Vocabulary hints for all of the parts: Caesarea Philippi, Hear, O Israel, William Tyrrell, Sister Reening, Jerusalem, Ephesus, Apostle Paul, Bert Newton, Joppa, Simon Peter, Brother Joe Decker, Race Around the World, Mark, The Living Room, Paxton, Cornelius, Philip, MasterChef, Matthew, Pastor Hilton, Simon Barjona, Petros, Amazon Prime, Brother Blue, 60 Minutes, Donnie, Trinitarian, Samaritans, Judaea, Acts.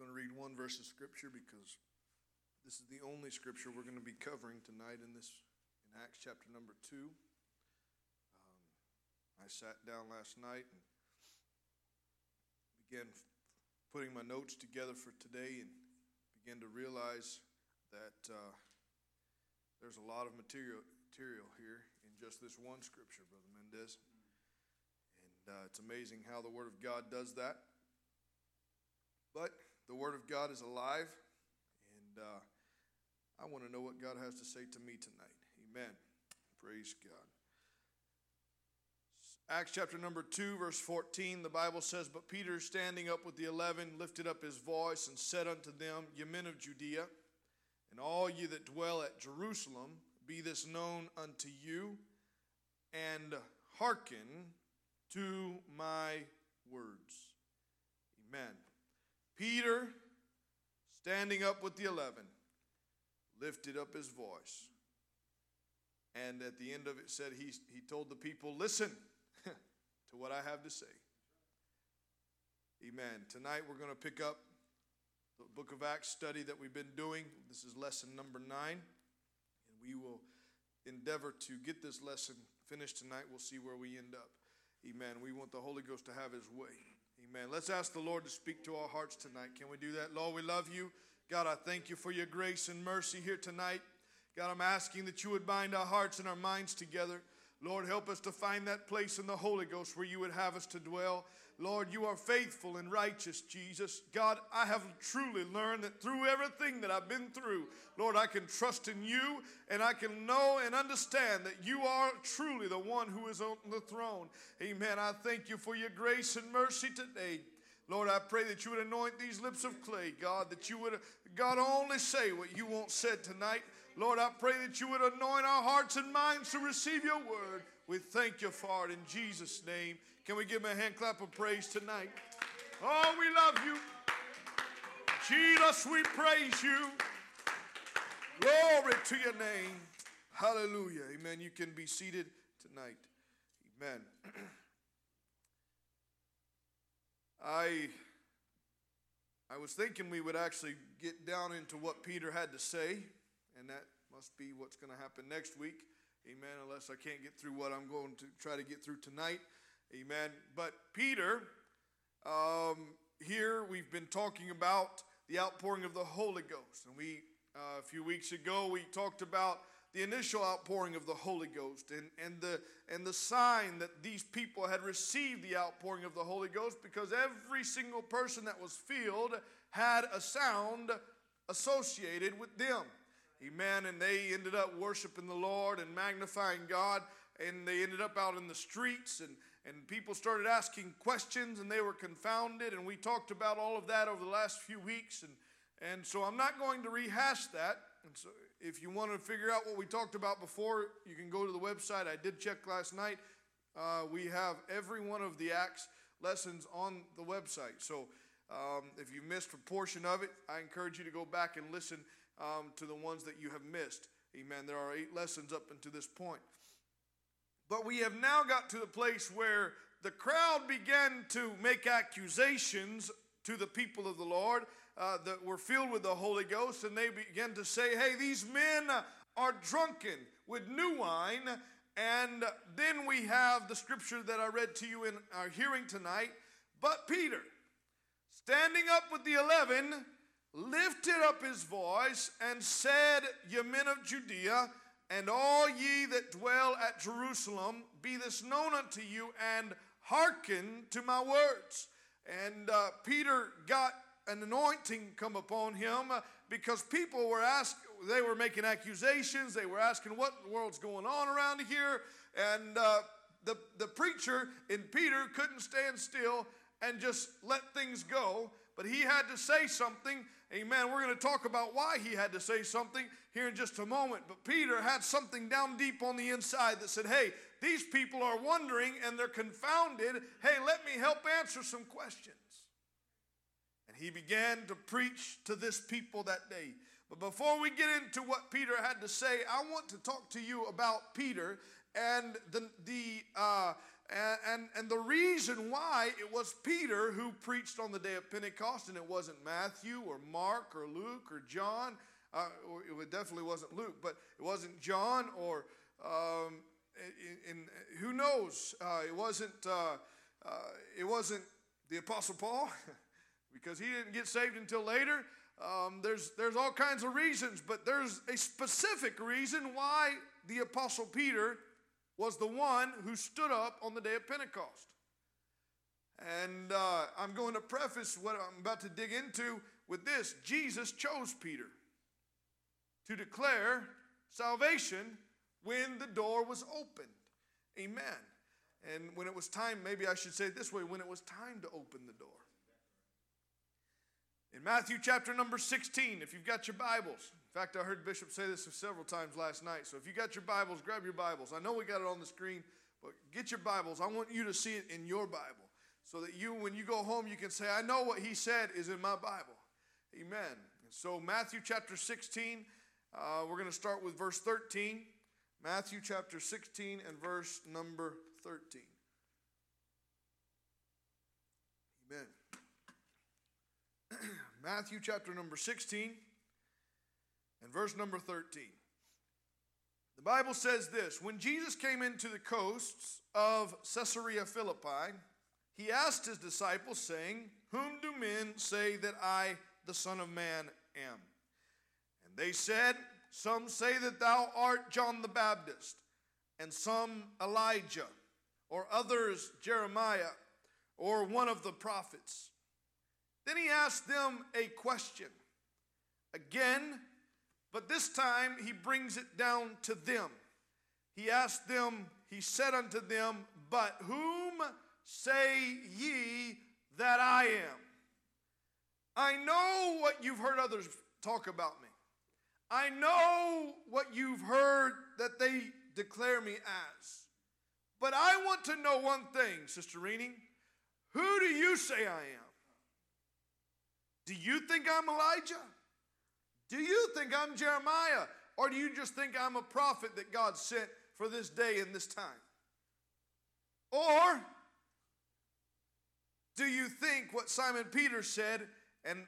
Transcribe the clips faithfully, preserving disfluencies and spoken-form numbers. I'm going to read one verse of scripture because this is the only scripture we're going to be covering tonight in this in Acts chapter number two. Um, I sat down last night and began putting my notes together for today and began to realize that uh, there's a lot of material material here in just this one scripture, Brother Mendez. And uh, it's amazing how the Word of God does that. But the Word of God is alive, and uh, I want to know what God has to say to me tonight. Amen. Praise God. Acts chapter number two, verse fourteen, the Bible says, "But Peter, standing up with the eleven, lifted up his voice and said unto them, Ye men of Judea, and all ye that dwell at Jerusalem, be this known unto you, and hearken to my words." Amen. Peter, standing up with the eleven, lifted up his voice. And at the end of it said, he, he told the people, listen to what I have to say. Amen. Tonight we're going to pick up the book of Acts study that we've been doing. This is lesson number nine. And we will endeavor to get this lesson finished tonight. We'll see where we end up. Amen. We want the Holy Ghost to have his way. Amen. Let's ask the Lord to speak to our hearts tonight. Can we do that? Lord, we love you. God, I thank you for your grace and mercy here tonight. God, I'm asking that you would bind our hearts and our minds together. Lord, help us to find that place in the Holy Ghost where you would have us to dwell. Lord, you are faithful and righteous, Jesus. God, I have truly learned that through everything that I've been through, Lord, I can trust in you, and I can know and understand that you are truly the one who is on the throne. Amen. I thank you for your grace and mercy today. Lord, I pray that you would anoint these lips of clay, God, that you would, God, only say what you want said tonight. Lord, I pray that you would anoint our hearts and minds to receive your word. We thank you for it in Jesus' name. Can we give him a hand clap of praise tonight? Oh, we love you. Jesus, we praise you. Glory to your name. Hallelujah. Amen. You can be seated tonight. Amen. I I was thinking we would actually get down into what Peter had to say, and that must be what's going to happen next week, amen, unless I can't get through what I'm going to try to get through tonight, amen. But Peter, um, here we've been talking about the outpouring of the Holy Ghost, and we, uh, a few weeks ago, we talked about the initial outpouring of the Holy Ghost and, and, the, and the sign that these people had received the outpouring of the Holy Ghost, because every single person that was filled had a sound associated with them. Amen. And they ended up worshiping the Lord and magnifying God, and they ended up out in the streets, and, and people started asking questions, and they were confounded, and we talked about all of that over the last few weeks, and, and so I'm not going to rehash that. And so if you want to figure out what we talked about before, you can go to the website. I did check last night. Uh, we have every one of the Acts lessons on the website. So um, if you missed a portion of it, I encourage you to go back and listen um, to the ones that you have missed. Amen. There are eight lessons up until this point. But we have now got to the place where the crowd began to make accusations to the people of the Lord uh, that were filled with the Holy Ghost, and they began to say, hey, these men are drunken with new wine. And then we have the scripture that I read to you in our hearing tonight. But Peter, standing up with the eleven, lifted up his voice and said, Ye men of Judea, and all ye that dwell at Jerusalem, be this known unto you, and hearken to my words. And uh, Peter got an anointing come upon him uh, because people were asking, they were making accusations, they were asking what in the world's going on around here. And uh, the, the preacher in Peter couldn't stand still and just let things go, but he had to say something. Amen. We're going to talk about why he had to say something here in just a moment. But Peter had something down deep on the inside that said, hey, these people are wondering and they're confounded. Hey, let me help answer some questions. And he began to preach to this people that day. But before we get into what Peter had to say, I want to talk to you about Peter and the, the uh, And, and, and the reason why it was Peter who preached on the day of Pentecost, and it wasn't Matthew or Mark or Luke or John. Uh, it definitely wasn't Luke, but it wasn't John or um, in, in, who knows? Uh, it wasn't uh, uh, it wasn't the Apostle Paul because he didn't get saved until later. Um, there's there's all kinds of reasons, but there's a specific reason why the Apostle Peter was the one who stood up on the day of Pentecost. And uh, I'm going to preface what I'm about to dig into with this. Jesus chose Peter to declare salvation when the door was opened. Amen. And when it was time, maybe I should say it this way, when it was time to open the door. In Matthew chapter number sixteen, if you've got your Bibles. In fact, I heard Bishop say this several times last night. So if you got your Bibles, grab your Bibles. I know we got it on the screen, but get your Bibles. I want you to see it in your Bible so that you, when you go home, you can say, I know what he said is in my Bible. Amen. And so Matthew chapter sixteen, uh, we're going to start with verse thirteen. Matthew chapter sixteen and verse number thirteen. Amen. Matthew chapter number sixteen. And verse number thirteen, the Bible says this, when Jesus came into the coasts of Caesarea Philippi, he asked his disciples, saying, whom do men say that I, the Son of Man, am? And they said, some say that thou art John the Baptist, and some Elijah, or others Jeremiah, or one of the prophets. Then he asked them a question. Again, but this time he brings it down to them. He asked them, he said unto them, but whom say ye that I am? I know what you've heard others talk about me. I know what you've heard that they declare me as. But I want to know one thing, Sister Reening. Who do you say I am? Do you think I'm Elijah? Do you think I'm Jeremiah? Or do you just think I'm a prophet that God sent for this day and this time? Or do you think what Simon Peter said, and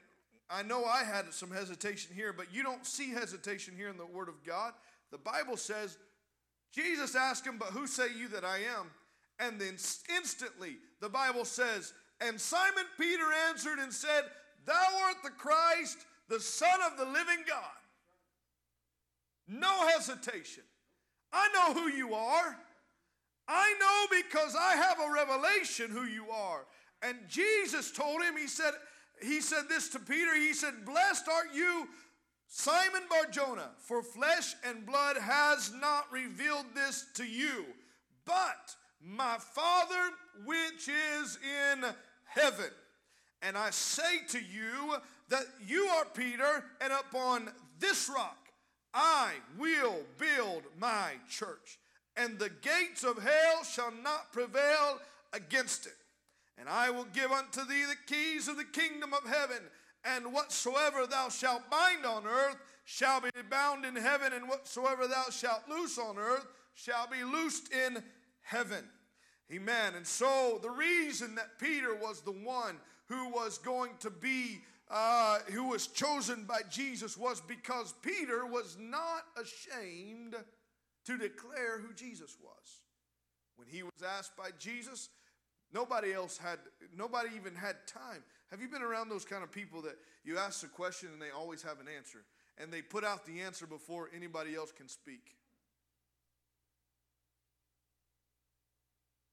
I know I had some hesitation here, but you don't see hesitation here in the Word of God. The Bible says, Jesus asked him, but who say you that I am? And then instantly the Bible says, and Simon Peter answered and said, thou art the Christ, the Son of the living God. No hesitation. I know who you are. I know because I have a revelation who you are. And Jesus told him, he said, he said this to Peter, he said, blessed art you, Simon Barjona, for flesh and blood has not revealed this to you, but my Father which is in heaven. And I say to you that you are Peter, and upon this rock I will build my church, and the gates of hell shall not prevail against it. And I will give unto thee the keys of the kingdom of heaven, and whatsoever thou shalt bind on earth shall be bound in heaven, and whatsoever thou shalt loose on earth shall be loosed in heaven. Amen. And so the reason that Peter was the one who was going to be, uh, who was chosen by Jesus was because Peter was not ashamed to declare who Jesus was. When he was asked by Jesus, nobody else had, nobody even had time. Have you been around those kind of people that you ask a question and they always have an answer? And they put out the answer before anybody else can speak.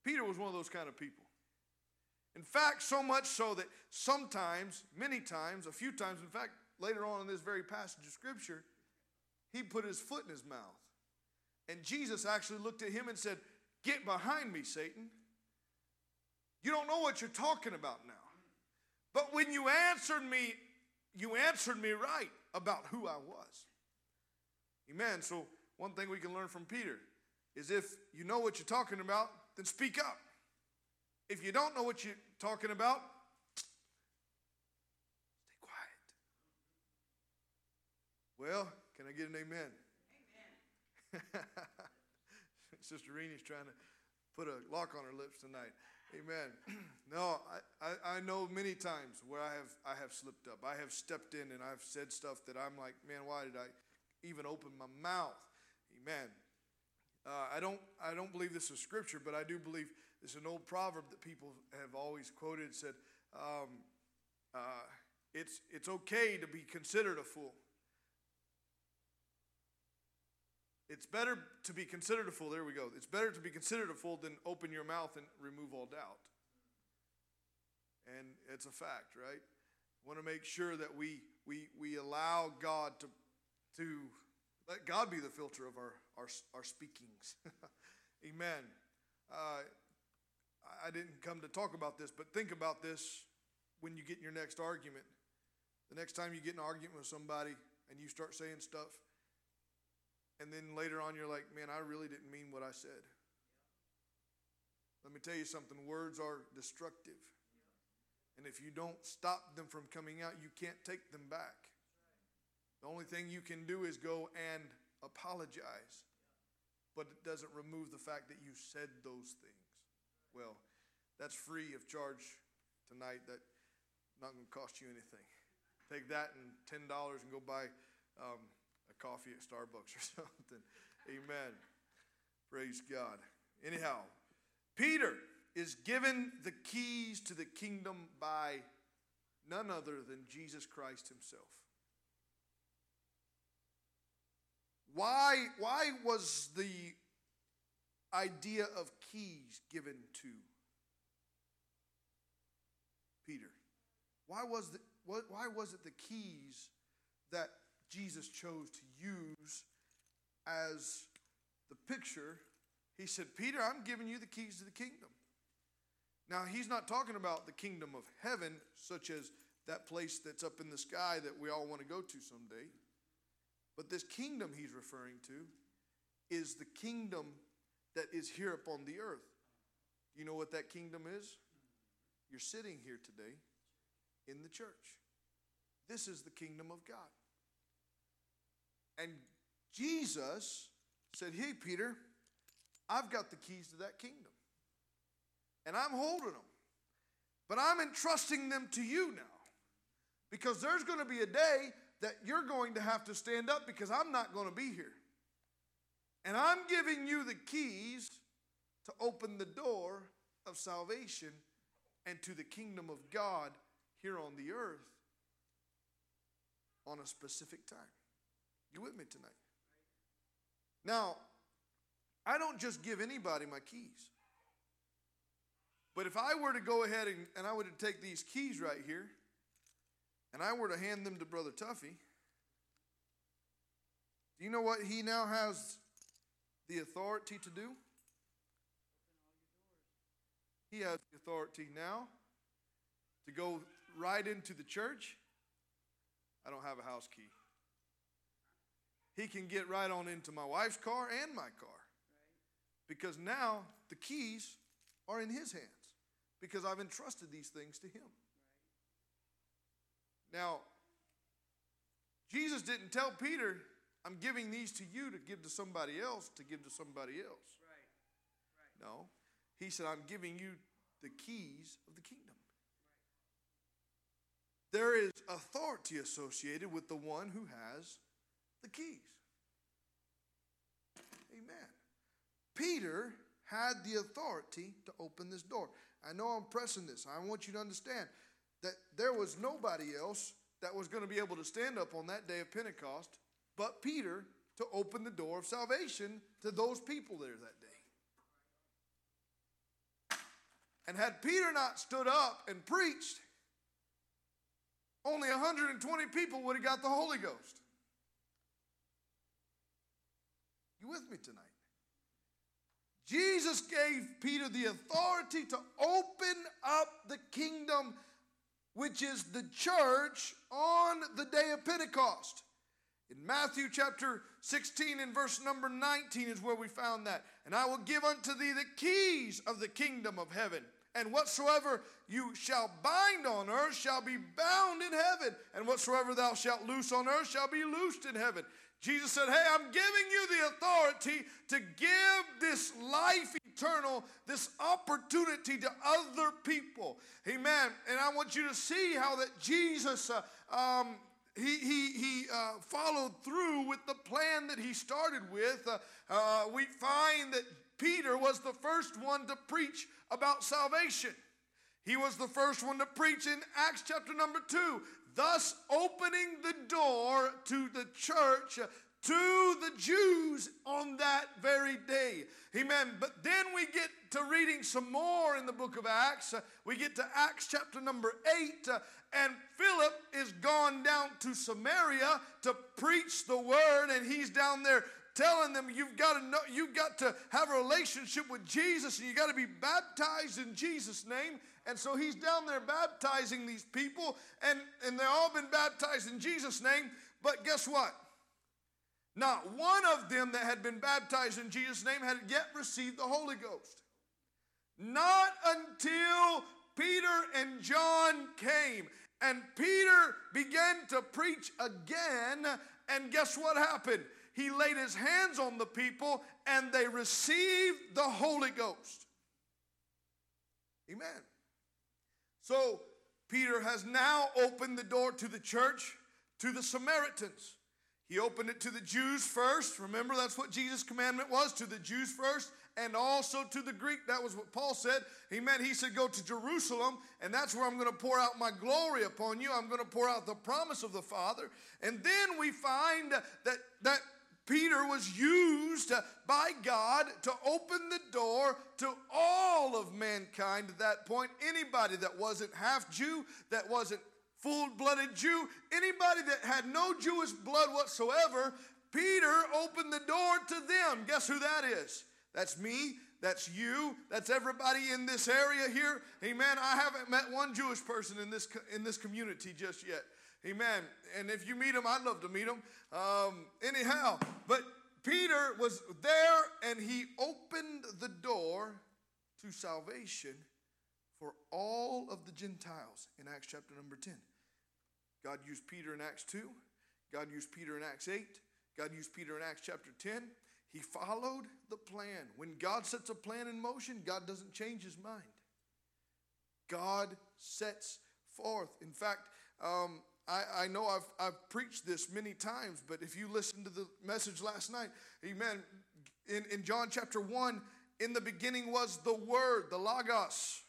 Peter was one of those kind of people. In fact, so much so that sometimes, many times, a few times, in fact, later on in this very passage of Scripture, he put his foot in his mouth. And Jesus actually looked at him and said, get behind me, Satan. You don't know what you're talking about now. But when you answered me, you answered me right about who I was. Amen. So one thing we can learn from Peter is if you know what you're talking about, then speak up. If you don't know what you're talking about, stay quiet. Well, can I get an amen? Amen. Sister Reenie's trying to put a lock on her lips tonight. Amen. No, I, I, I know many times where I have I have slipped up. I have stepped in and I've said stuff that I'm like, man, why did I even open my mouth? Amen. Uh, I don't I don't believe this is scripture, but I do believe it's an old proverb that people have always quoted. Said, um, uh, it's it's okay to be considered a fool. It's better to be considered a fool. There we go. It's better to be considered a fool than open your mouth and remove all doubt. And it's a fact, right? We want to make sure that we we we allow God to to let God be the filter of our our, our speakings. Amen. Uh, I didn't come to talk about this, but think about this when you get in your next argument. The next time you get in an argument with somebody and you start saying stuff, and then later on, you're like, man, I really didn't mean what I said. Yeah. Let me tell you something. Words are destructive. Yeah. And if you don't stop them from coming out, you can't take them back. Right. The only thing you can do is go and apologize. Yeah. But it doesn't remove the fact that you said those things. Right. Well, that's free of charge tonight. That's not going to cost you anything. Take that and ten dollars and go buy... Um, a coffee at Starbucks or something. Amen. Praise God. Anyhow, Peter is given the keys to the kingdom by none other than Jesus Christ himself. Why, why was the idea of keys given to Peter? Why was the, why was it the keys that Jesus chose to use as the picture? He said, Peter, I'm giving you the keys to the kingdom. Now, he's not talking about the kingdom of heaven, such as that place that's up in the sky that we all want to go to someday. But this kingdom he's referring to is the kingdom that is here upon the earth. You know what that kingdom is? You're sitting here today in the church. This is the kingdom of God. And Jesus said, hey, Peter, I've got the keys to that kingdom. And I'm holding them. But I'm entrusting them to you now. Because there's going to be a day that you're going to have to stand up because I'm not going to be here. And I'm giving you the keys to open the door of salvation and to the kingdom of God here on the earth on a specific time. You with me tonight? Now, I don't just give anybody my keys. But if I were to go ahead and, and I were to take these keys right here, and I were to hand them to Brother Tuffy, do you know what he now has the authority to do? Open all your doors. He has the authority now to go right into the church. I don't have a house key. He can get right on into my wife's car and my car. Right. Because now the keys are in his hands. Because I've entrusted these things to him. Right. Now, Jesus didn't tell Peter, I'm giving these to you to give to somebody else, to give to somebody else. Right. Right. No. He said, I'm giving you the keys of the kingdom. Right. There is authority associated with the one who has the keys. Amen. Peter had the authority to open this door. I know I'm pressing this. I want you to understand that there was nobody else that was going to be able to stand up on that day of Pentecost but Peter to open the door of salvation to those people there that day. And had Peter not stood up and preached, only one hundred twenty people would have got the Holy Ghost. You with me tonight? Jesus gave Peter the authority to open up the kingdom, which is the church, on the day of Pentecost. In Matthew chapter sixteen and verse number nineteen is where we found that. And I will give unto thee the keys of the kingdom of heaven. And whatsoever you shall bind on earth shall be bound in heaven. And whatsoever thou shalt loose on earth shall be loosed in heaven. Jesus said, hey, I'm giving you the authority to give this life eternal eternal, this opportunity to other people. Amen. And I want you to see how that Jesus, uh, um, he, he, he uh, followed through with the plan that he started with. Uh, uh, we find that Peter was the first one to preach about salvation. He was the first one to preach in Acts chapter number two, thus opening the door to the church, to the Jews on that very day. Amen. But then we get to reading some more in the book of Acts. We get to Acts chapter number eight, and Philip is gone down to Samaria to preach the word, and he's down there telling them, you've got to know, you've got to have a relationship with Jesus, and you've got to be baptized in Jesus' name. And so he's down there baptizing these people, and, and they've all been baptized in Jesus' name. But guess what? Not one of them that had been baptized in Jesus' name had yet received the Holy Ghost. Not until Peter and John came. And Peter began to preach again, and guess what happened? He laid his hands on the people, and they received the Holy Ghost. Amen. So Peter has now opened the door to the church, to the Samaritans. He opened it to the Jews first. Remember, that's what Jesus' commandment was, to the Jews first, and also to the Greek. That was what Paul said. Amen. He said, go to Jerusalem, and that's where I'm going to pour out my glory upon you. I'm going to pour out the promise of the Father. And then we find that, that Peter was used by God to open the door to all of mankind at that point. Anybody that wasn't half Jew, that wasn't full-blooded Jew, anybody that had no Jewish blood whatsoever, Peter opened the door to them. Guess who that is? That's me. That's you. That's everybody in this area here. Amen. I haven't met one Jewish person in this in this community just yet. Amen. And if you meet them, I'd love to meet them. Um, anyhow, but Peter was there, and he opened the door to salvation for all of the Gentiles in Acts chapter number ten. God used Peter in Acts two. God used Peter in Acts eight. God used Peter in Acts chapter ten. He followed the plan. When God sets a plan in motion, God doesn't change his mind. God sets forth. In fact, um, I, I know I've, I've preached this many times, but if you listen to the message last night, amen, in, in John chapter one, in the beginning was the Word, the Logos.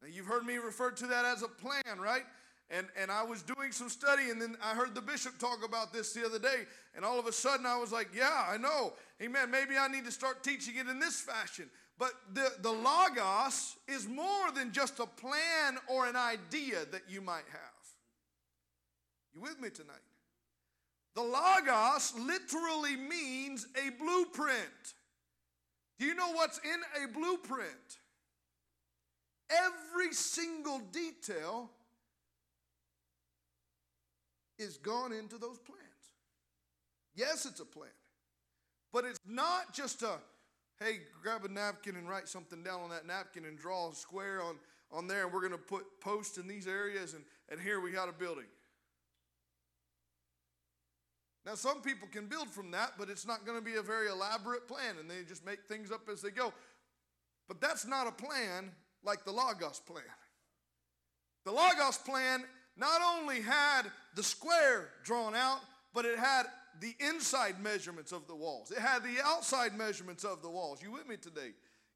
Now, you've heard me refer to that as a plan, right? And and I was doing some study, and then I heard the bishop talk about this the other day, and all of a sudden I was like, yeah, I know. Amen. Maybe I need to start teaching it in this fashion. But the, the Logos is more than just a plan or an idea that you might have. You with me tonight? The Logos literally means a blueprint. Do you know what's in a blueprint? Every single detail is gone into those plans. Yes, it's a plan. But it's not just a, hey, grab a napkin and write something down on that napkin and draw a square on, on there, and we're going to put posts in these areas, and, and here we got a building. Now, some people can build from that, but it's not going to be a very elaborate plan, and they just make things up as they go. But that's not a plan like the Logos plan. The Logos plan not only had the square drawn out, but it had the inside measurements of the walls. It had the outside measurements of the walls. You with me today?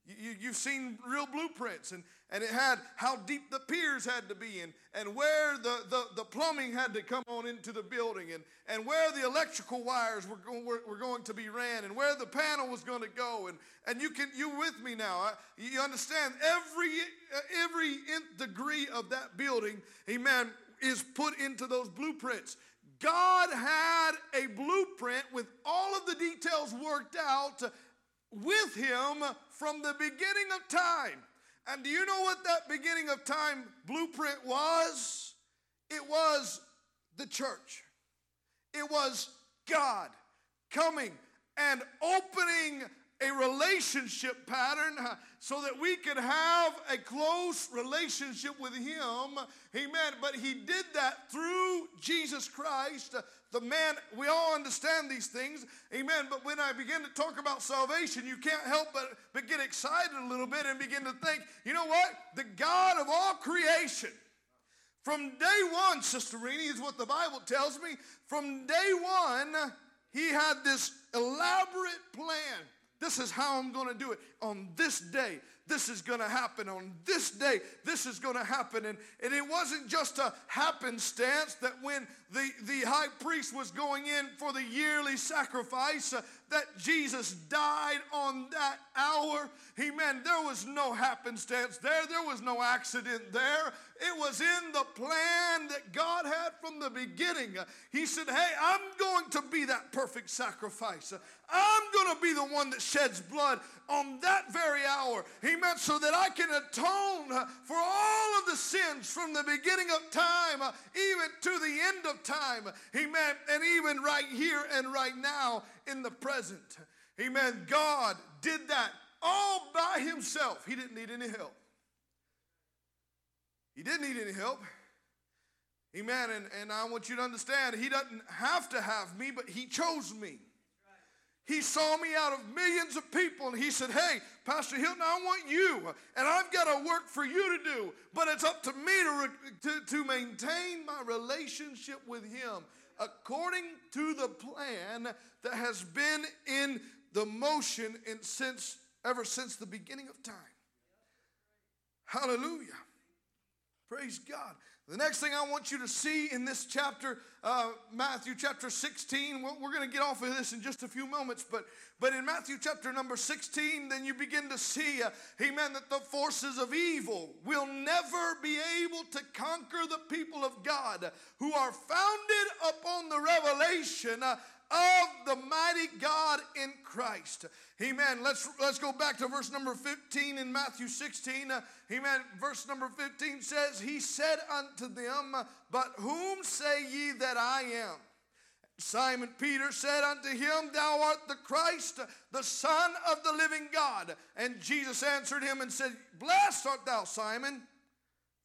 You, you, you've seen real blueprints, and, and it had how deep the piers had to be, and, and where the, the, the plumbing had to come on into the building, and, and where the electrical wires were, go, were, were going to be ran, and where the panel was going to go. And, and you can, you with me now. I, you understand every, every nth degree of that building, amen, is put into those blueprints. God had a blueprint with all of the details worked out with him from the beginning of time. And do you know what that beginning of time blueprint was? It was the church. It was God coming and opening a relationship pattern so that we could have a close relationship with him. Amen. But he did that through Jesus Christ, the man. We all understand these things. Amen. But when I begin to talk about salvation, you can't help but, but get excited a little bit and begin to think, you know what? The God of all creation, from day one, Sister Reening, is what the Bible tells me, from day one, he had this elaborate plan. This is how I'm going to do it. On this day, this is going to happen. On this day, this is going to happen. And, and it wasn't just a happenstance that when the, the high priest was going in for the yearly sacrifice, uh, that Jesus died on that hour. Amen. There was no happenstance there. There was no accident there. It was in the plan that God had from the beginning. He said, hey, I'm going to be that perfect sacrifice. I'm going to be the one that sheds blood on that very hour. Amen. So that I can atone for all of the sins from the beginning of time, even to the end of time. Amen. And even right here and right now in the present. Amen. God did that all by himself. He didn't need any help. He didn't need any help. Amen. And, and I want you to understand, he doesn't have to have me, but he chose me. He saw me out of millions of people, and he said, hey, Pastor Hilton, I want you, and I've got a work for you to do, but it's up to me to, to, to maintain my relationship with him according to the plan that has been in the motion in since, ever since the beginning of time. Hallelujah. Praise God. The next thing I want you to see in this chapter, uh, Matthew chapter sixteen, well, we're going to get off of this in just a few moments, but, but in Matthew chapter number sixteen, then you begin to see, uh, amen, that the forces of evil will never be able to conquer the people of God who are founded upon the revelation uh, of the mighty God in Christ. Amen. Let's, let's go back to verse number fifteen in Matthew sixteen. Uh, amen. Verse number fifteen says, he said unto them, but whom say ye that I am? Simon Peter said unto him, thou art the Christ, the Son of the living God. And Jesus answered him and said, blessed art thou, Simon,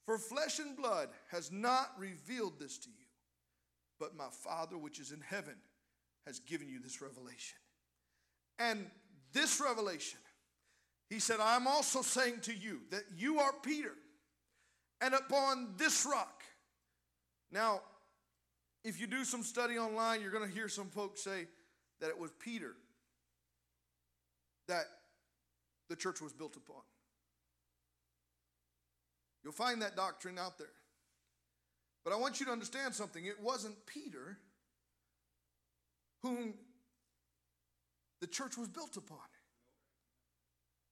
for flesh and blood has not revealed this to you, but my Father which is in heaven has given you this revelation. And this revelation, he said, I'm also saying to you that you are Peter, and upon this rock. Now, if you do some study online, you're going to hear some folks say that it was Peter that the church was built upon. You'll find that doctrine out there. But I want you to understand something. It wasn't Peter whom the church was built upon.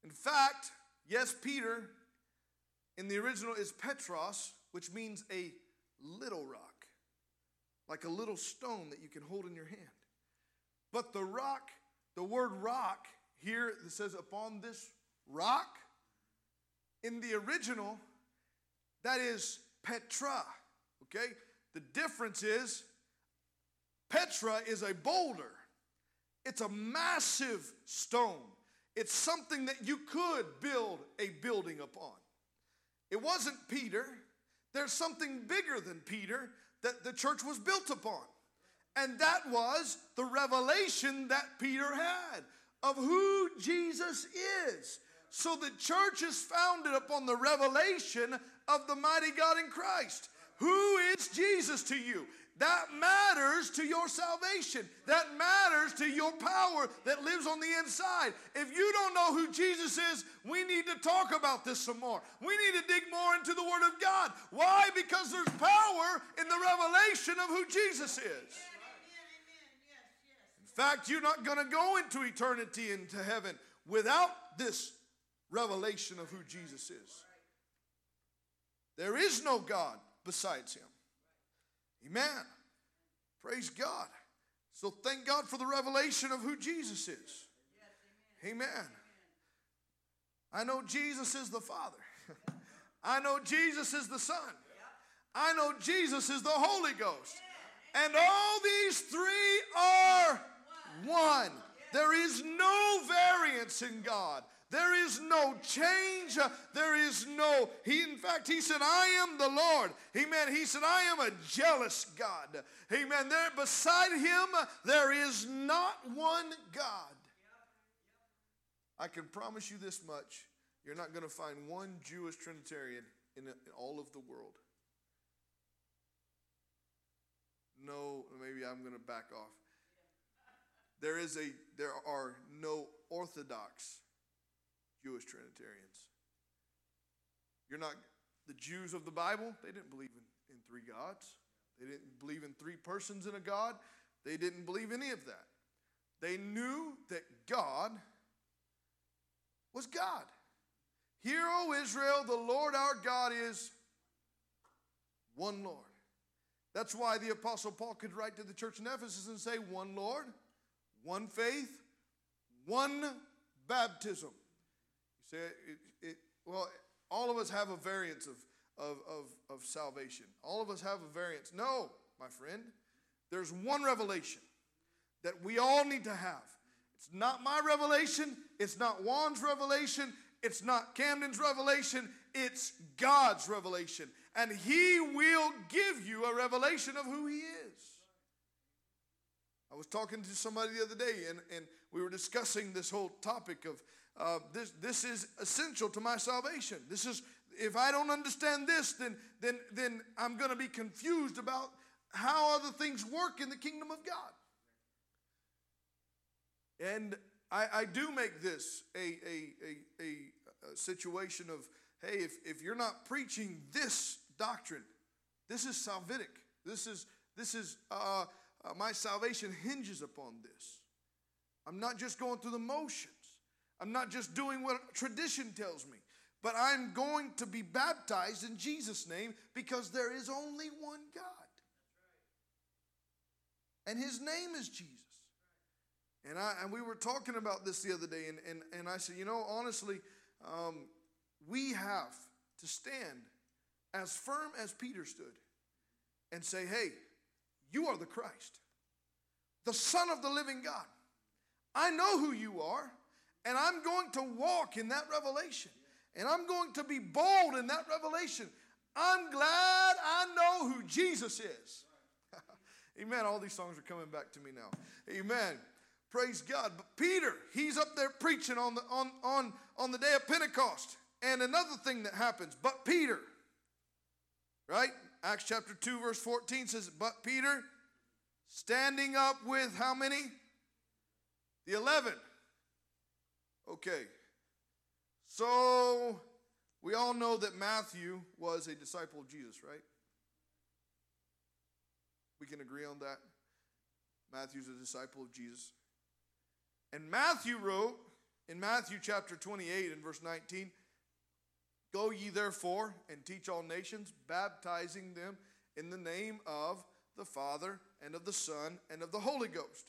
In fact, yes, Peter in the original is Petros, which means a little rock, like a little stone that you can hold in your hand. But the rock, the word rock here, it says upon this rock, in the original, that is Petra, okay? The difference is, Petra is a boulder. It's a massive stone. It's something that you could build a building upon. It wasn't Peter. There's something bigger than Peter that the church was built upon. And that was the revelation that Peter had of who Jesus is. So the church is founded upon the revelation of the mighty God in Christ. Who is Jesus to you? That matters to your salvation. That matters to your power that lives on the inside. If you don't know who Jesus is, we need to talk about this some more. We need to dig more into the Word of God. Why? Because there's power in the revelation of who Jesus is. In fact, you're not going to go into eternity, into heaven, without this revelation of who Jesus is. There is no God besides him. Amen. Praise God. So thank God for the revelation of who Jesus is. Yes, amen. Amen. I know Jesus is the Father. I know Jesus is the Son. Yep. I know Jesus is the Holy Ghost. Yeah. And all these three are one. one. Yeah. There is no variance in God. There is no change. There is no, he, in fact, he said, I am the Lord. Amen. He said, I am a jealous God. Amen. There, beside him, there is not one God. I can promise you this much. You're not going to find one Jewish Trinitarian in all of the world. No, maybe I'm going to back off. There is a, there are no Orthodox Jewish Trinitarians. You're not, the Jews of the Bible, they didn't believe in, in three gods. They didn't believe in three persons in a God. They didn't believe any of that. They knew that God was God. Hear, O Israel, the Lord our God is one Lord. That's why the Apostle Paul could write to the church in Ephesus and say, one Lord, one faith, one baptism. You say, it, it, well, all of us have a variance of, of, of, of salvation. All of us have a variance. No, my friend, there's one revelation that we all need to have. It's not my revelation. It's not Juan's revelation. It's not Camden's revelation. It's God's revelation. And he will give you a revelation of who he is. I was talking to somebody the other day, and, and we were discussing this whole topic of uh, this, this is essential to my salvation. This is, if I don't understand this, then, then, then I'm going to be confused about how other things work in the kingdom of God. And I, I do make this a, a, a, a situation of, hey, if, if you're not preaching this doctrine, this is salvific. This is, this is uh, uh, my salvation hinges upon this. I'm not just going through the motions. I'm not just doing what tradition tells me. But I'm going to be baptized in Jesus' name because there is only one God. And his name is Jesus. And I and we were talking about this the other day, and, and, and I said, you know, honestly, um, we have to stand as firm as Peter stood and say, hey, you are the Christ, the Son of the living God. I know who you are, and I'm going to walk in that revelation, and I'm going to be bold in that revelation. I'm glad I know who Jesus is. Amen. All these songs are coming back to me now. Amen. Praise God. But Peter, he's up there preaching on the, on, on, on the day of Pentecost. And another thing that happens, but Peter, right? Acts chapter two, verse fourteen says, but Peter, standing up with how many? The eleven. Okay. So, we all know that Matthew was a disciple of Jesus, right? We can agree on that. Matthew's a disciple of Jesus. And Matthew wrote in Matthew chapter twenty-eight and verse nineteen, go ye therefore and teach all nations, baptizing them in the name of the Father and of the Son and of the Holy Ghost.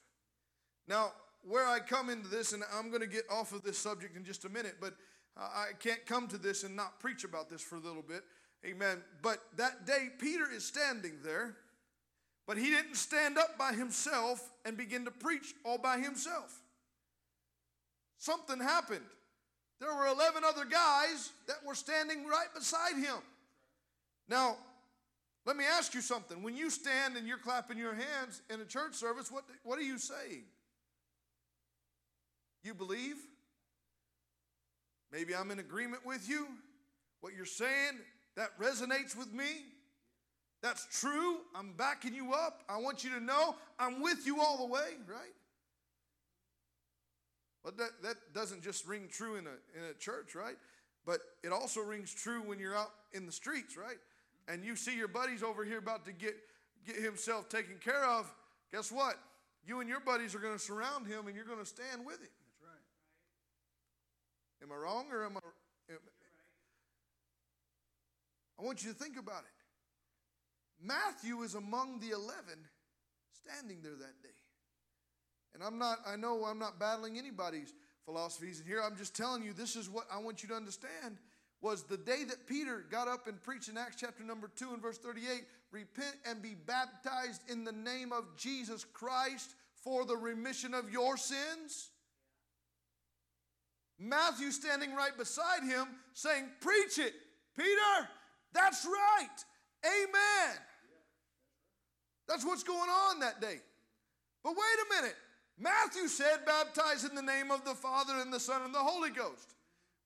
Now, where I come into this, and I'm going to get off of this subject in just a minute, but I can't come to this and not preach about this for a little bit. Amen. But that day, Peter is standing there, but he didn't stand up by himself and begin to preach all by himself. Something happened. There were eleven other guys that were standing right beside him. Now, let me ask you something. When you stand and you're clapping your hands in a church service, what, what are you saying? You believe? Maybe I'm in agreement with you. What you're saying, that resonates with me. That's true. I'm backing you up. I want you to know I'm with you all the way, right? But that, that doesn't just ring true in a, in a church, right? But it also rings true when you're out in the streets, right? And you see your buddies over here about to get, get himself taken care of. Guess what? You and your buddies are going to surround him, and you're going to stand with him. That's right. Am I wrong or am I? Am, I want you to think about it. Matthew is among the eleven standing there that day. And I'm not, I know I'm not battling anybody's philosophies in here. I'm just telling you, this is what I want you to understand was the day that Peter got up and preached in Acts chapter number two and verse thirty-eight, repent and be baptized in the name of Jesus Christ for the remission of your sins. Matthew standing right beside him saying, preach it, Peter, that's right, amen. That's what's going on that day. But wait a minute. Matthew said, baptize in the name of the Father and the Son and the Holy Ghost.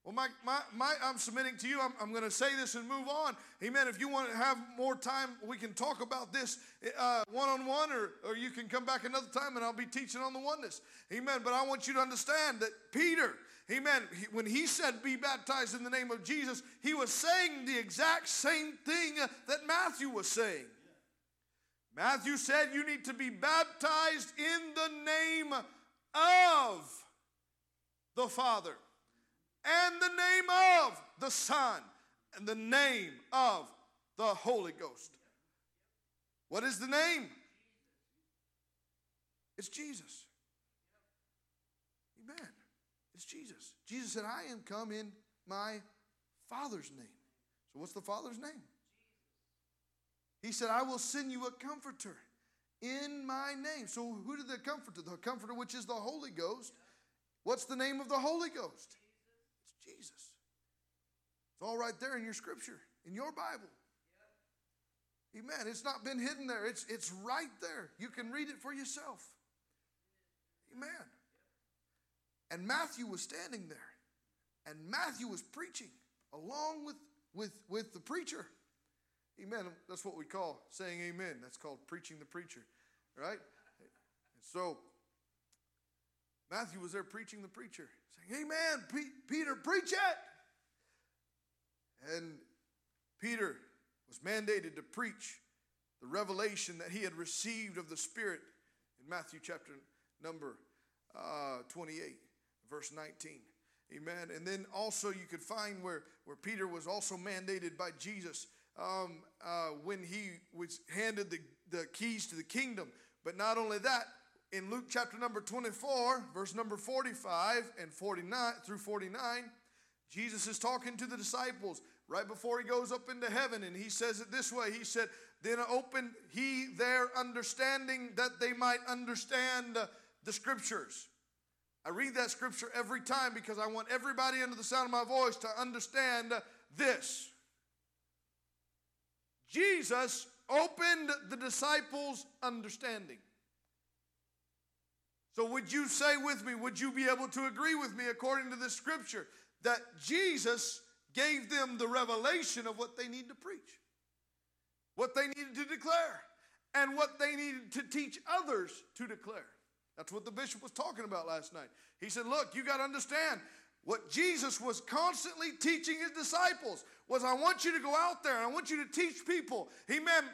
Well, my, my, my, I'm submitting to you. I'm, I'm going to say this and move on. Amen. If you want to have more time, we can talk about this uh, one-on-one, or, or you can come back another time and I'll be teaching on the oneness. Amen. But I want you to understand that Peter, amen, he, when he said be baptized in the name of Jesus, he was saying the exact same thing that Matthew was saying. Matthew said you need to be baptized in the name of the Father and the name of the Son and the name of the Holy Ghost. What is the name? It's Jesus. Amen. It's Jesus. Jesus said, I am come in my Father's name. So what's the Father's name? He said, I will send you a comforter in my name. So who did the comforter? The comforter, which is the Holy Ghost. What's the name of the Holy Ghost? It's Jesus. It's all right there in your scripture, in your Bible. Amen. It's not been hidden there. It's, it's right there. You can read it for yourself. Amen. And Matthew was standing there. And Matthew was preaching along with, with, with the preacher. Amen. That's what we call saying amen. That's called preaching the preacher, right? And so Matthew was there preaching the preacher, saying, amen, P- Peter, preach it. And Peter was mandated to preach the revelation that he had received of the Spirit in Matthew chapter number uh, twenty-eight, verse nineteen. Amen. And then also you could find where, where Peter was also mandated by Jesus Um, uh, when he was handed the, the keys to the kingdom. But not only that, in Luke chapter number twenty-four, verse number forty-five and forty-nine through forty-nine, Jesus is talking to the disciples right before he goes up into heaven, and he says it this way. He said, then opened he their understanding that they might understand the scriptures. I read that scripture every time because I want everybody under the sound of my voice to understand this. Jesus opened the disciples' understanding. So would you say with me, would you be able to agree with me according to this scripture that Jesus gave them the revelation of what they need to preach, what they needed to declare, and what they needed to teach others to declare? That's what the bishop was talking about last night. He said, look, you got to understand, what Jesus was constantly teaching his disciples was, I want you to go out there and I want you to teach people, amen,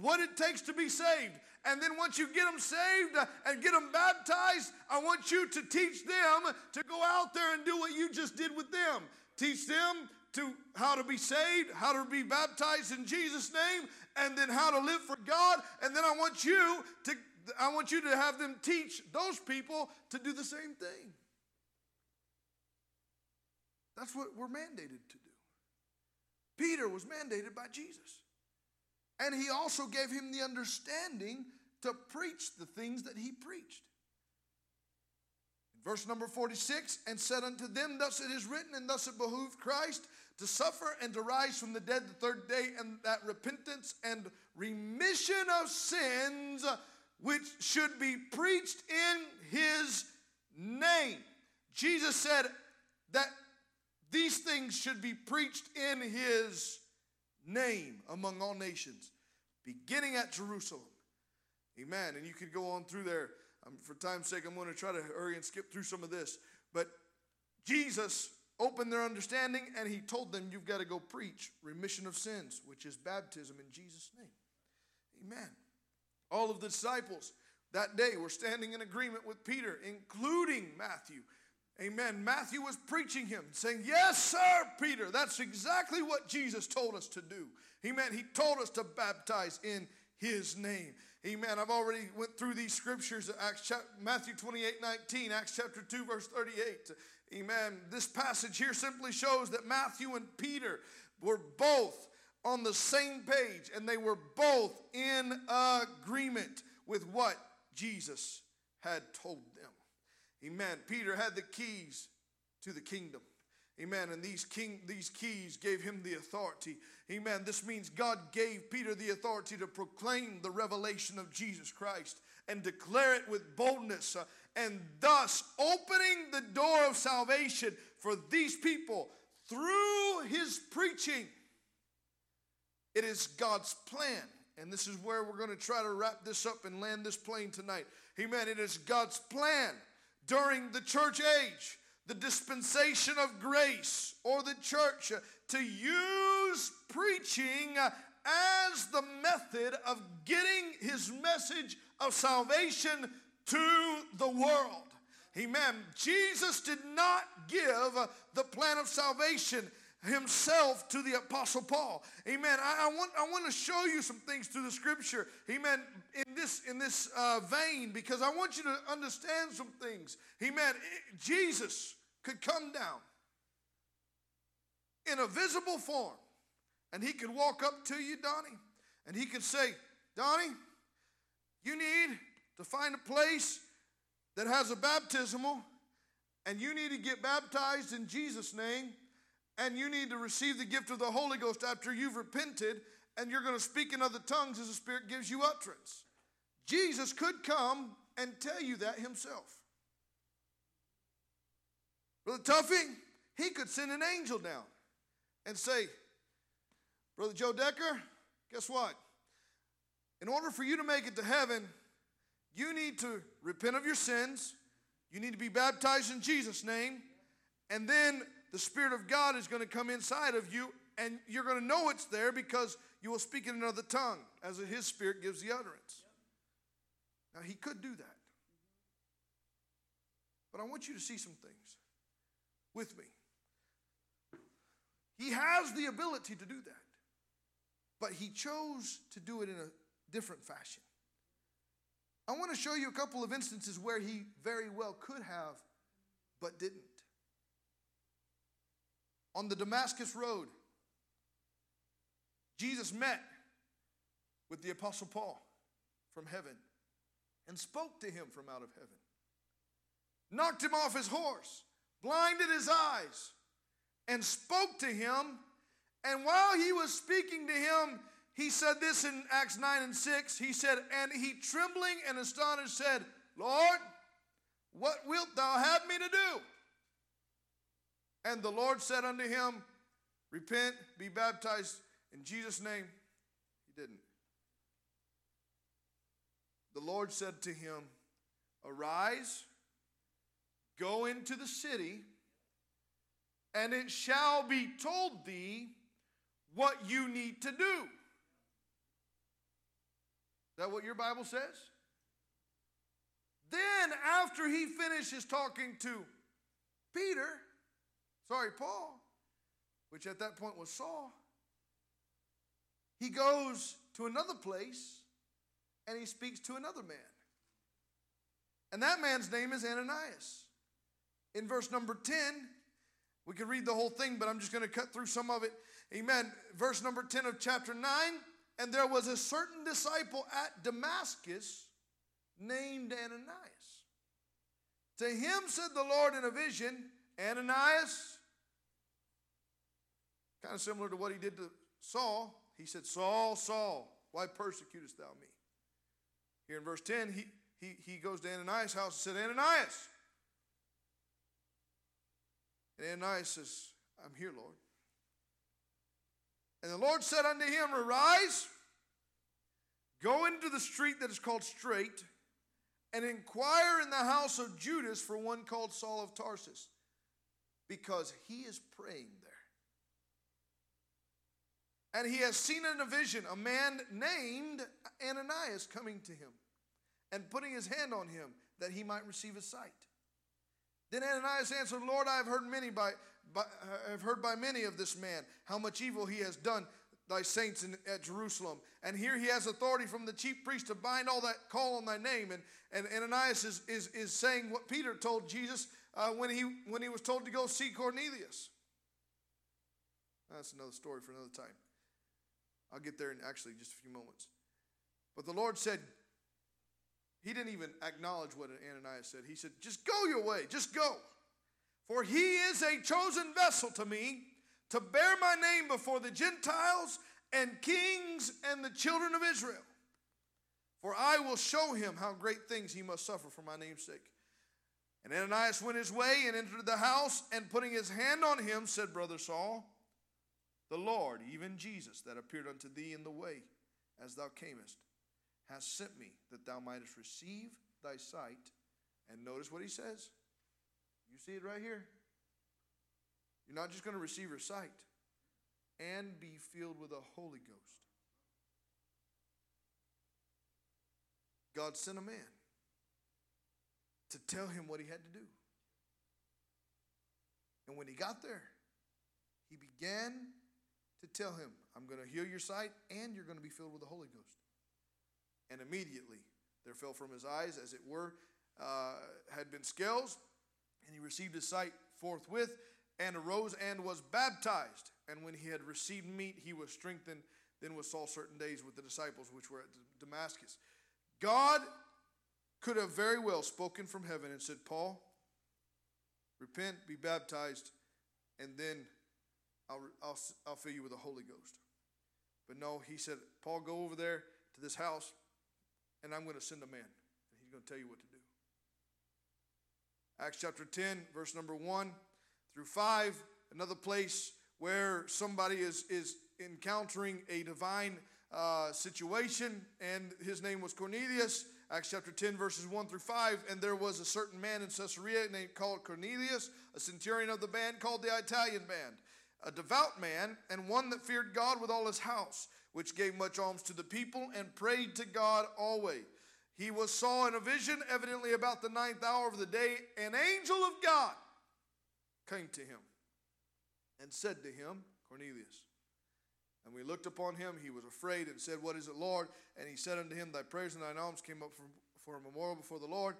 what it takes to be saved. And then once you get them saved and get them baptized, I want you to teach them to go out there and do what you just did with them. Teach them to how to be saved, how to be baptized in Jesus' name, and then how to live for God. And then I want you to, I want you to have them teach those people to do the same thing. That's what we're mandated to do. Peter was mandated by Jesus. And he also gave him the understanding to preach the things that he preached. Verse number forty-six, and said unto them, thus it is written, and thus it behooved Christ to suffer and to rise from the dead the third day, and that repentance and remission of sins which should be preached in his name. Jesus said that these things should be preached in his name among all nations, beginning at Jerusalem. Amen. And you could go on through there. Um, for time's sake, I'm going to try to hurry and skip through some of this. But Jesus opened their understanding, and he told them, you've got to go preach remission of sins, which is baptism in Jesus' name. Amen. All of the disciples that day were standing in agreement with Peter, including Matthew. Amen. Matthew was preaching him, saying, yes, sir, Peter, that's exactly what Jesus told us to do. Amen. He told us to baptize in his name. Amen. I've already went through these scriptures, Acts, Matthew twenty-eight nineteen, Acts chapter two, verse thirty-eight. Amen. This passage here simply shows that Matthew and Peter were both on the same page, and they were both in agreement with what Jesus had told them. Amen. Peter had the keys to the kingdom. Amen. And these king, these keys gave him the authority. Amen. This means God gave Peter the authority to proclaim the revelation of Jesus Christ and declare it with boldness, uh, and thus opening the door of salvation for these people through his preaching. It is God's plan. And this is where we're going to try to wrap this up and land this plane tonight. Amen. It is God's plan during the church age, the dispensation of grace, or the church, to use preaching as the method of getting his message of salvation to the world. Amen. Jesus did not give the plan of salvation himself to the Apostle Paul. Amen. I, I want I want to show you some things through the scripture. Amen. In this in this uh, vein, because I want you to understand some things. Amen. It, Jesus could come down in a visible form, and he could walk up to you, Donnie, and he could say, Donnie, you need to find a place that has a baptismal, and you need to get baptized in Jesus' name. And you need to receive the gift of the Holy Ghost after you've repented, and you're going to speak in other tongues as the Spirit gives you utterance. Jesus could come and tell you that himself. Brother Tuffy, he could send an angel down and say, Brother Joe Decker, guess what? In order for you to make it to heaven, you need to repent of your sins. You need to be baptized in Jesus' name. And then the Spirit of God is going to come inside of you, and you're going to know it's there because you will speak in another tongue as his Spirit gives the utterance. Now, he could do that. But I want you to see some things with me. He has the ability to do that, but he chose to do it in a different fashion. I want to show you a couple of instances where he very well could have, but didn't. On the Damascus Road, Jesus met with the Apostle Paul from heaven and spoke to him from out of heaven, knocked him off his horse, blinded his eyes, and spoke to him. And while he was speaking to him, he said this in Acts nine and six. He said, and he trembling and astonished said, Lord, what wilt thou have me to do? And the Lord said unto him, repent, be baptized in Jesus' name. He didn't. The Lord said to him, arise, go into the city, and it shall be told thee what you need to do. Is that what your Bible says? Then after he finishes talking to Peter, Sorry, Paul, which at that point was Saul, he goes to another place and he speaks to another man. And that man's name is Ananias. In verse number ten, we could read the whole thing, but I'm just going to cut through some of it. Amen. Verse number ten of chapter nine, and there was a certain disciple at Damascus named Ananias. To him said the Lord in a vision, Ananias. Kind of similar to what he did to Saul. He said, Saul, Saul, why persecutest thou me? Here in verse ten, he, he, he goes to Ananias' house and said, Ananias. And Ananias says, I'm here, Lord. And the Lord said unto him, arise, go into the street that is called Straight, and inquire in the house of Judas for one called Saul of Tarsus, because he is praying there. And he has seen in a vision a man named Ananias coming to him and putting his hand on him that he might receive his sight. Then Ananias answered, Lord, I have heard many by, by I have heard by many of this man, how much evil he has done thy saints in, at Jerusalem. And here he has authority from the chief priest to bind all that call on thy name. And, and Ananias is, is, is saying what Peter told Jesus uh, when he when he was told to go see Cornelius. That's another story for another time. I'll get there in actually just a few moments. But the Lord said, he didn't even acknowledge what Ananias said. He said, just go your way, just go. For he is a chosen vessel to me, to bear my name before the Gentiles and kings and the children of Israel. For I will show him how great things he must suffer for my name's sake. And Ananias went his way and entered the house, and putting his hand on him, said, Brother Saul, the Lord, even Jesus, that appeared unto thee in the way as thou camest, has sent me that thou mightest receive thy sight. And notice what he says. You see it right here. You're not just going to receive your sight and be filled with the Holy Ghost. God sent a man to tell him what he had to do. And when he got there, he began to tell him, I'm going to heal your sight and you're going to be filled with the Holy Ghost. And immediately there fell from his eyes, as it were, uh, had been scales, and he received his sight forthwith and arose and was baptized. And when he had received meat, he was strengthened. Then was Saul certain days with the disciples which were at Damascus. God could have very well spoken from heaven and said, Paul, repent, be baptized, and then I'll, I'll, I'll fill you with the Holy Ghost. But no, he said, Paul, go over there to this house, and I'm going to send a man, and he's going to tell you what to do. Acts chapter ten, verse number one through five, another place where somebody is, is encountering a divine uh, situation, and his name was Cornelius. Acts chapter ten, verses one through five, and there was a certain man in Caesarea named called Cornelius, a centurion of the band called the Italian band, a devout man, and one that feared God with all his house, which gave much alms to the people and prayed to God always. He was saw in a vision, evidently about the ninth hour of the day, an angel of God came to him and said to him, Cornelius. And we looked upon him, he was afraid, and said, What is it, Lord? And he said unto him, Thy prayers and thine alms came up for, for a memorial before the Lord.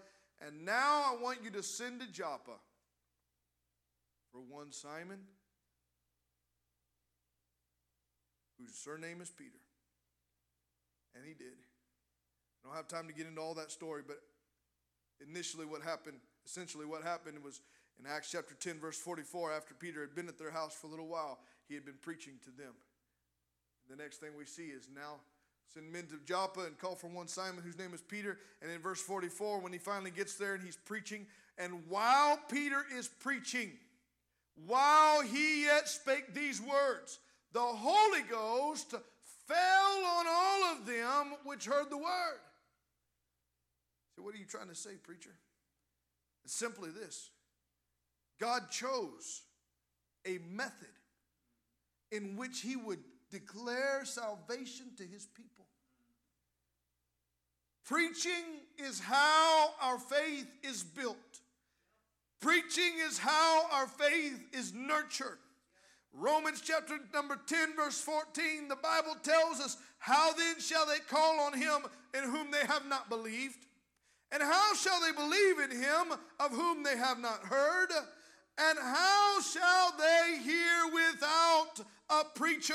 And now I want you to send to Joppa for one Simon, whose surname is Peter. And he did. I don't have time to get into all that story, but initially what happened, essentially what happened was in Acts chapter ten, verse forty-four, after Peter had been at their house for a little while, he had been preaching to them. The next thing we see is now send men to Joppa and call for one Simon whose name is Peter. And in verse forty-four, when he finally gets there and he's preaching, and while Peter is preaching, while he yet spake these words, the Holy Ghost fell on all of them which heard the word. So what are you trying to say, preacher? It's simply this. God chose a method in which he would declare salvation to his people. Preaching is how our faith is built. Preaching is how our faith is nurtured. Romans chapter number ten, verse fourteen, the Bible tells us, How then shall they call on him in whom they have not believed? And how shall they believe in him of whom they have not heard? And how shall they hear without a preacher?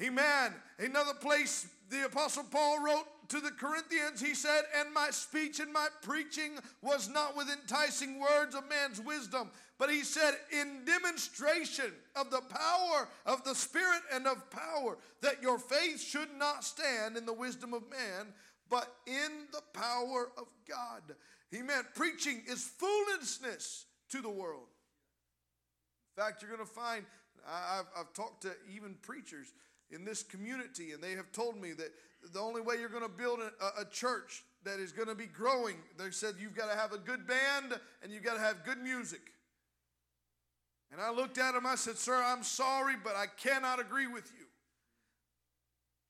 Amen. Another place the Apostle Paul wrote to the Corinthians, he said, And my speech and my preaching was not with enticing words of man's wisdom, but he said, in demonstration of the power of the Spirit and of power, that your faith should not stand in the wisdom of man, but in the power of God. Amen. Preaching is foolishness to the world. In fact, you're going to find, I've, I've talked to even preachers in this community, and they have told me that the only way you're going to build a, a church that is going to be growing, they said you've got to have a good band and you've got to have good music. And I looked at him, I said, sir, I'm sorry, but I cannot agree with you.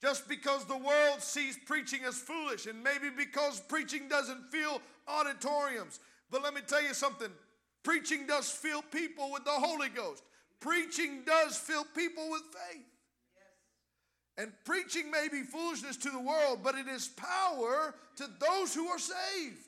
Just because the world sees preaching as foolish, and maybe because preaching doesn't fill auditoriums. But let me tell you something. Preaching does fill people with the Holy Ghost. Preaching does fill people with faith. Yes. And preaching may be foolishness to the world, but it is power to those who are saved.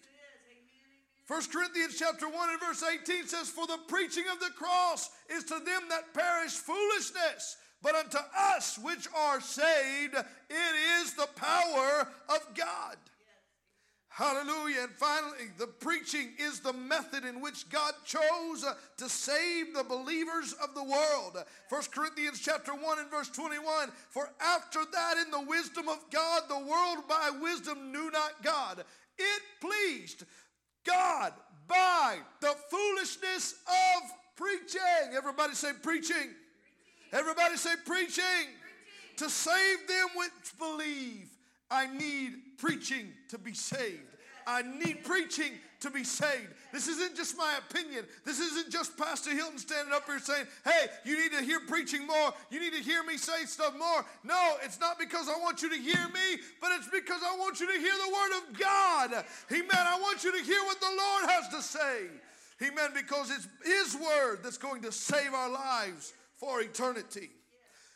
First Corinthians chapter one and verse eighteen says, For the preaching of the cross is to them that perish foolishness, but unto us which are saved, it is the power of God. Yes. Hallelujah. And finally, the preaching is the method in which God chose to save the believers of the world. First Corinthians chapter one and verse twenty-one, for after that in the wisdom of God, the world by wisdom knew not God. It pleased God by the foolishness of preaching. Everybody say preaching. Preaching. Everybody say preaching. Preaching. To save them which believe. I need preaching to be saved. I need preaching to be saved. This isn't just my opinion. This isn't just Pastor Hilton standing up here saying, hey, you need to hear preaching more. You need to hear me say stuff more. No, it's not because I want you to hear me, but it's because I want you to hear the word of God. Amen. I want you to hear what the Lord has to say. Amen. Because it's his word that's going to save our lives for eternity.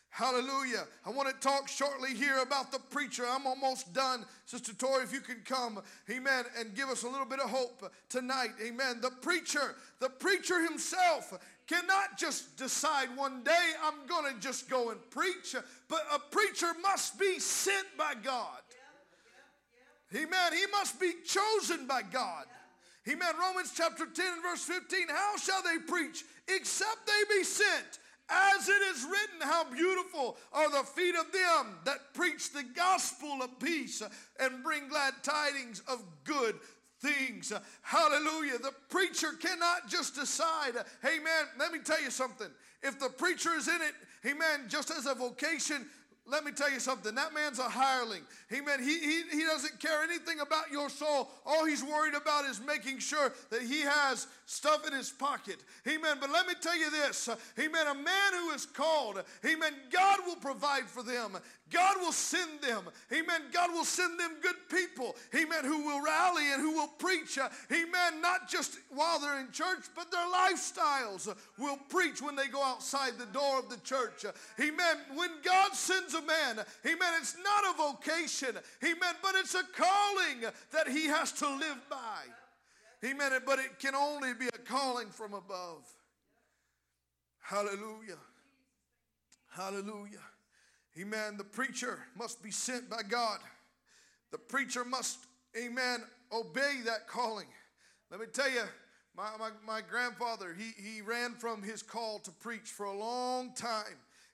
Hallelujah. I want to talk shortly here about the preacher. I'm almost done. Sister Tori, if you can come, amen, and give us a little bit of hope tonight, amen. The preacher, the preacher himself cannot just decide one day, I'm going to just go and preach, but a preacher must be sent by God. Yeah, yeah, yeah. Amen. He must be chosen by God. Yeah. Amen. Romans chapter ten and verse fifteen, how shall they preach except they be sent? As it is written, how beautiful are the feet of them that preach the gospel of peace and bring glad tidings of good things. Hallelujah. The preacher cannot just decide, hey man, let me tell you something. If the preacher is in it, hey man, just as a vocation, let me tell you something. That man's a hireling. Amen. He, he, he doesn't care anything about your soul. All he's worried about is making sure that he has stuff in his pocket. Amen. But let me tell you this. Amen. A man who is called, amen, God will provide for them. God will send them. Amen. God will send them good people. Amen. Who will rally and who will preach. Amen. Not just while they're in church, but their lifestyles will preach when they go outside the door of the church. Amen. When God sends a man, amen, it's not a vocation. Amen. But it's a calling that he has to live by. Amen. But it can only be a calling from above. Hallelujah. Hallelujah. Amen. The preacher must be sent by God. The preacher must, amen, obey that calling. Let me tell you, my, my, my grandfather, he, he ran from his call to preach for a long time.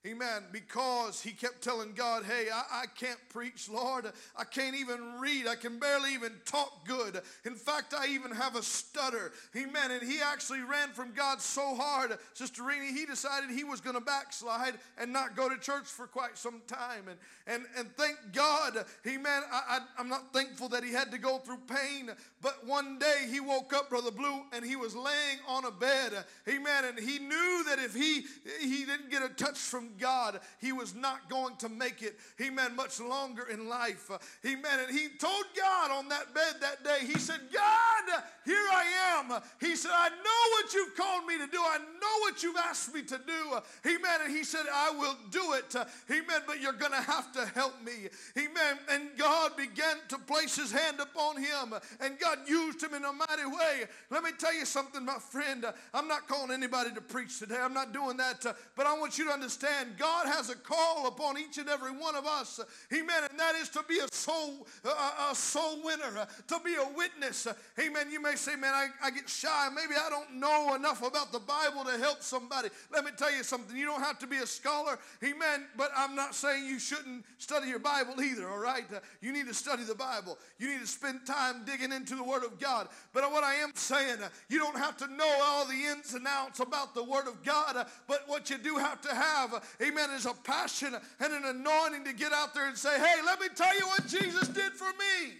Amen. Because he kept telling God, hey, I, I can't preach, Lord. I can't even read. I can barely even talk good. In fact, I even have a stutter. Amen. And he actually ran from God so hard, Sister Reening, he decided he was going to backslide and not go to church for quite some time. And and, and thank God, amen, I, I, I'm not thankful that he had to go through pain. But one day he woke up, Brother Blue, and he was laying on a bed. Amen. And he knew that if he, he didn't get a touch from God, he was not going to make it, amen, much longer in life. Amen. And he told God on that bed that day, he said, God, here I am. He said, I know what you've called me to do. I know what you've asked me to do. Amen. And he said, I will do it. Amen. But you're going to have to help me. Amen. And God began to place his hand upon him, and God used him in a mighty way. Let me tell you something, my friend. I'm not calling anybody to preach today. I'm not doing that. But I want you to understand, God has a call upon each and every one of us, amen, and that is to be a soul, a, a soul winner, to be a witness, amen. You may say, man, I, I get shy. Maybe I don't know enough about the Bible to help somebody. Let me tell you something. You don't have to be a scholar, amen, but I'm not saying you shouldn't study your Bible either, all right? You need to study the Bible. You need to spend time digging into the Word of God, but what I am saying, you don't have to know all the ins and outs about the Word of God, but what you do have to have, amen, is a passion and an anointing to get out there and say, hey, let me tell you what Jesus did for me.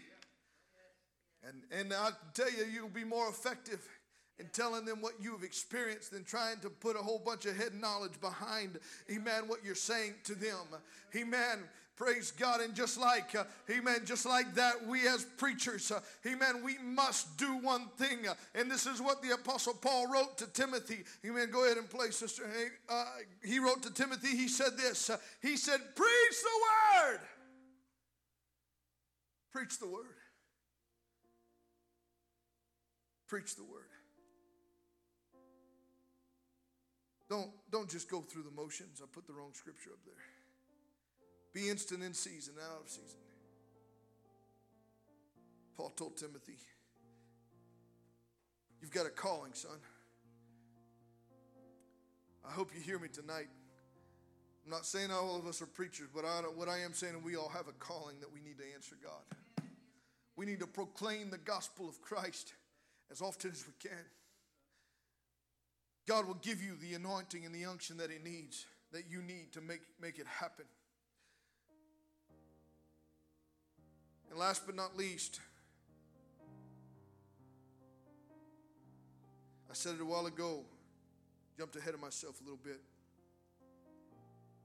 And, and I'll tell you, you'll be more effective in telling them what you've experienced than trying to put a whole bunch of head knowledge behind, amen, what you're saying to them. Amen. Praise God. And just like, uh, amen, just like that, we as preachers, uh, amen, we must do one thing. Uh, and this is what the Apostle Paul wrote to Timothy. Amen. Go ahead and play, Sister. Hey, uh, he wrote to Timothy, he said this. Uh, he said, preach the word. Preach the word. Preach the word. Don't, don't just go through the motions. I put the wrong scripture up there. Be instant in season, out of season. Paul told Timothy, you've got a calling, son. I hope you hear me tonight. I'm not saying all of us are preachers, but I, what I am saying, we all have a calling that we need to answer God. We need to proclaim the gospel of Christ as often as we can. God will give you the anointing and the unction that he needs, that you need to make, make it happen. And last but not least, I said it a while ago, jumped ahead of myself a little bit.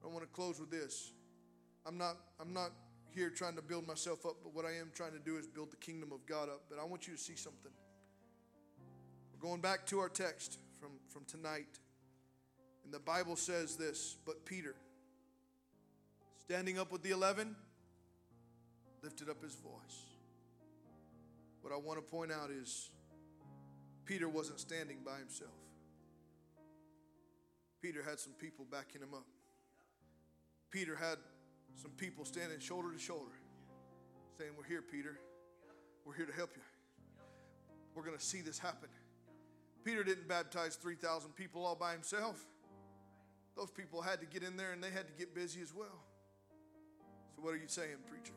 I want to close with this. I'm not, I'm not here trying to build myself up, but what I am trying to do is build the kingdom of God up. But I want you to see something. We're going back to our text from, from tonight. And the Bible says this, but Peter, standing up with the eleven, lifted up his voice. What I want to point out is Peter wasn't standing by himself. Peter had some people backing him up. Peter had some people standing shoulder to shoulder, saying, we're here, Peter. We're here to help you. We're going to see this happen. Peter didn't baptize three thousand people all by himself. Those people had to get in there, and they had to get busy as well. So what are you saying, preacher?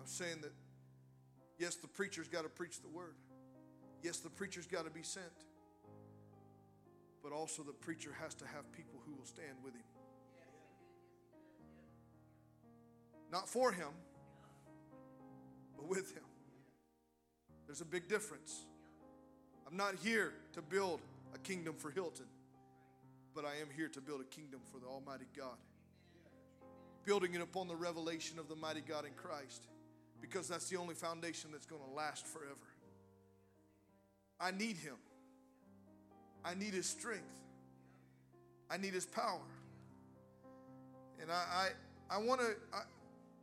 I'm saying that, yes, the preacher's got to preach the word. Yes, the preacher's got to be sent. But also the preacher has to have people who will stand with him. Not for him, but with him. There's a big difference. I'm not here to build a kingdom for Hilton, but I am here to build a kingdom for the Almighty God. Building it upon the revelation of the mighty God in Christ, because that's the only foundation that's going to last forever. I need him. I need his strength. I need his power. And I, I, I want to...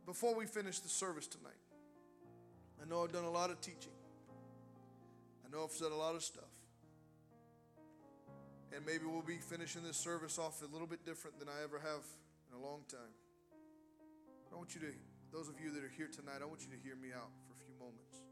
Before we finish the service tonight, I know I've done a lot of teaching. I know I've said a lot of stuff. And maybe we'll be finishing this service off a little bit different than I ever have in a long time. I want you to, those of you that are here tonight, I want you to hear me out for a few moments.